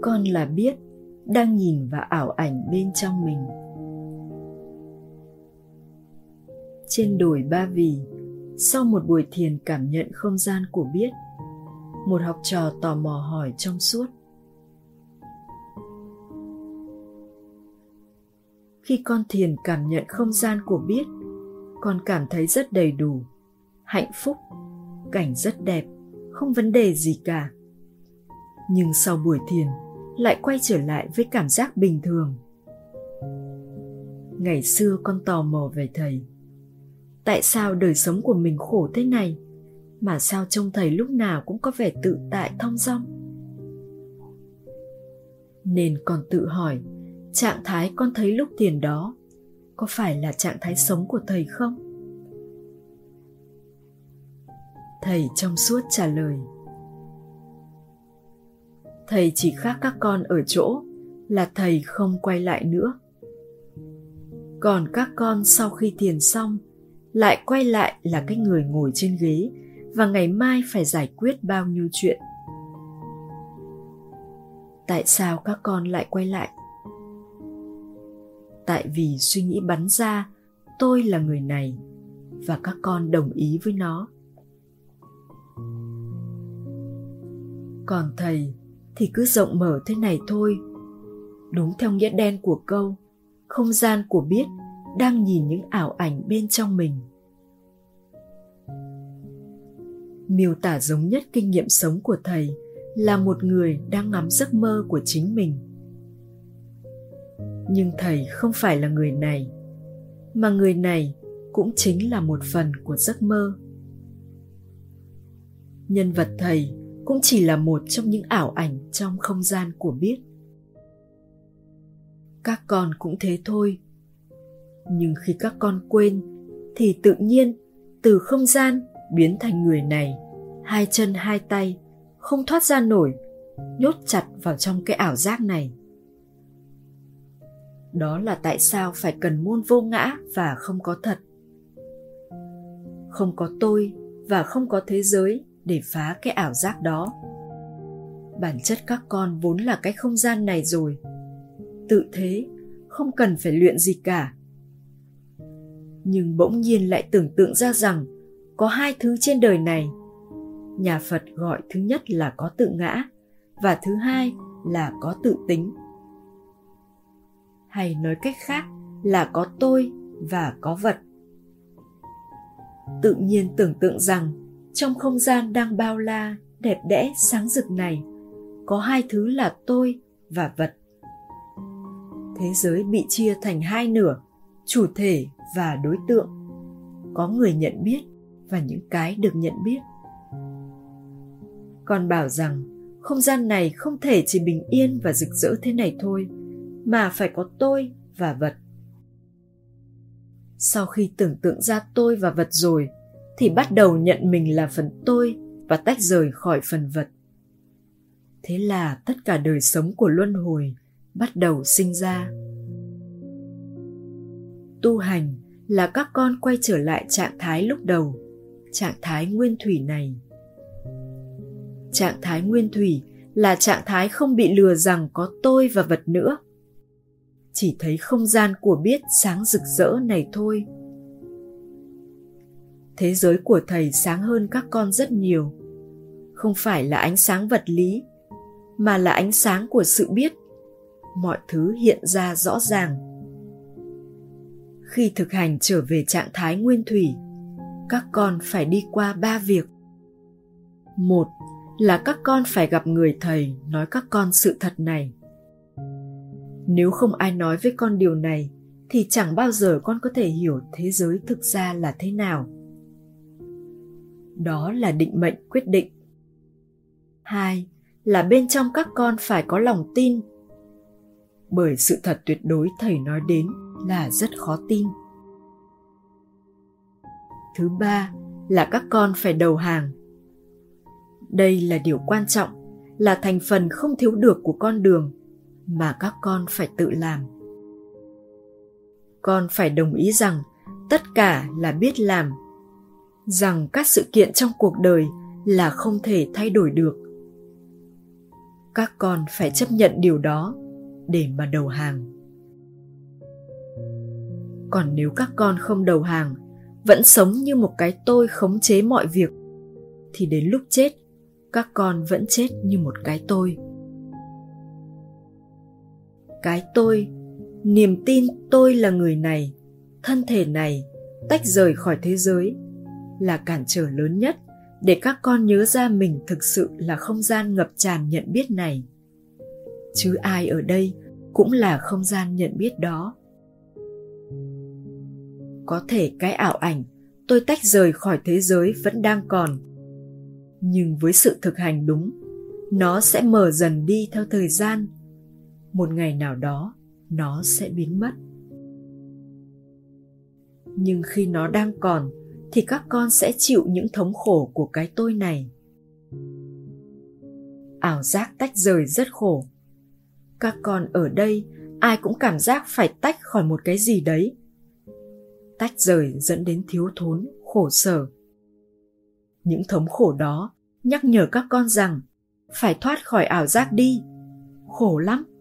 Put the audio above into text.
con là biết đang nhìn vào ảo ảnh bên trong mình. Trên đồi Ba Vì, sau một buổi thiền cảm nhận không gian của biết, một học trò tò mò hỏi Trong Suốt: khi con thiền cảm nhận không gian của biết, con cảm thấy rất đầy đủ, hạnh phúc, cảnh rất đẹp, không vấn đề gì cả. Nhưng sau buổi thiền lại quay trở lại với cảm giác bình thường. Ngày xưa con tò mò về thầy. Tại sao đời sống của mình khổ thế này, mà sao trông thầy lúc nào cũng có vẻ tự tại thong dong? Nên con tự hỏi, trạng thái con thấy lúc thiền đó có phải là trạng thái sống của thầy không? Thầy Trong Suốt trả lời: thầy chỉ khác các con ở chỗ là thầy không quay lại nữa. Còn các con sau khi thiền xong lại quay lại là cái người ngồi trên ghế và ngày mai phải giải quyết bao nhiêu chuyện. Tại sao các con lại quay lại? Tại vì suy nghĩ bắn ra tôi là người này và các con đồng ý với nó. Còn thầy thì cứ rộng mở thế này thôi. Đúng theo nghĩa đen của câu, không gian của biết đang nhìn những ảo ảnh bên trong mình. Miêu tả giống nhất kinh nghiệm sống của thầy là một người đang ngắm giấc mơ của chính mình. Nhưng thầy không phải là người này, mà người này cũng chính là một phần của giấc mơ. Nhân vật thầy cũng chỉ là một trong những ảo ảnh trong không gian của biết. Các con cũng thế thôi. Nhưng khi các con quên thì tự nhiên từ không gian biến thành người này, hai chân hai tay, không thoát ra nổi, nhốt chặt vào trong cái ảo giác này. Đó là tại sao phải cần môn vô ngã và không có thật. Không có tôi và không có thế giới để phá cái ảo giác đó. Bản chất các con vốn là cái không gian này rồi. Tự thế, không cần phải luyện gì cả. Nhưng bỗng nhiên lại tưởng tượng ra rằng có hai thứ trên đời này. Nhà Phật gọi thứ nhất là có tự ngã và thứ hai là có tự tính. Hay nói cách khác là có tôi và có vật. Tự nhiên tưởng tượng rằng trong không gian đang bao la, đẹp đẽ, sáng rực này có hai thứ là tôi và vật. Thế giới bị chia thành hai nửa, chủ thể và đối tượng, có người nhận biết và những cái được nhận biết. Còn bảo rằng không gian này không thể chỉ bình yên và rực rỡ thế này thôi, mà phải có tôi và vật. Sau khi tưởng tượng ra tôi và vật rồi, thì bắt đầu nhận mình là phần tôi và tách rời khỏi phần vật. Thế là tất cả đời sống của luân hồi bắt đầu sinh ra. Tu hành là các con quay trở lại trạng thái lúc đầu, trạng thái nguyên thủy này. Trạng thái nguyên thủy là trạng thái không bị lừa rằng có tôi và vật nữa. Chỉ thấy không gian của biết sáng rực rỡ này thôi. Thế giới của thầy sáng hơn các con rất nhiều. Không phải là ánh sáng vật lý, mà là ánh sáng của sự biết. Mọi thứ hiện ra rõ ràng. Khi thực hành trở về trạng thái nguyên thủy, các con phải đi qua ba việc. Một là các con phải gặp người thầy nói các con sự thật này. Nếu không ai nói với con điều này, thì chẳng bao giờ con có thể hiểu thế giới thực ra là thế nào. Đó là định mệnh quyết định. Hai là bên trong các con phải có lòng tin, bởi sự thật tuyệt đối thầy nói đến là rất khó tin. Thứ ba là các con phải đầu hàng. Đây là điều quan trọng, là thành phần không thiếu được của con đường mà các con phải tự làm. Con phải đồng ý rằng tất cả là biết làm, rằng các sự kiện trong cuộc đời là không thể thay đổi được. các con phải chấp nhận điều đó để mà đầu hàng. Còn nếu các con không đầu hàng, vẫn sống như một cái tôi khống chế mọi việc, thì đến lúc chết, các con vẫn chết như một cái tôi. Cái tôi, niềm tin tôi là người này, thân thể này, tách rời khỏi thế giới, là cản trở lớn nhất để các con nhớ ra mình thực sự là không gian ngập tràn nhận biết này. Chứ ai ở đây cũng là không gian nhận biết đó. Có thể cái ảo ảnh tôi tách rời khỏi thế giới vẫn đang còn, nhưng với sự thực hành đúng, nó sẽ mờ dần đi theo thời gian. Một ngày nào đó, nó sẽ biến mất. Nhưng khi nó đang còn, thì các con sẽ chịu những thống khổ của cái tôi này. Ảo giác tách rời rất khổ. Các con ở đây, ai cũng cảm giác phải tách khỏi một cái gì đấy. Tách rời dẫn đến thiếu thốn, khổ sở. Những thống khổ đó nhắc nhở các con rằng phải thoát khỏi ảo giác đi. Khổ lắm.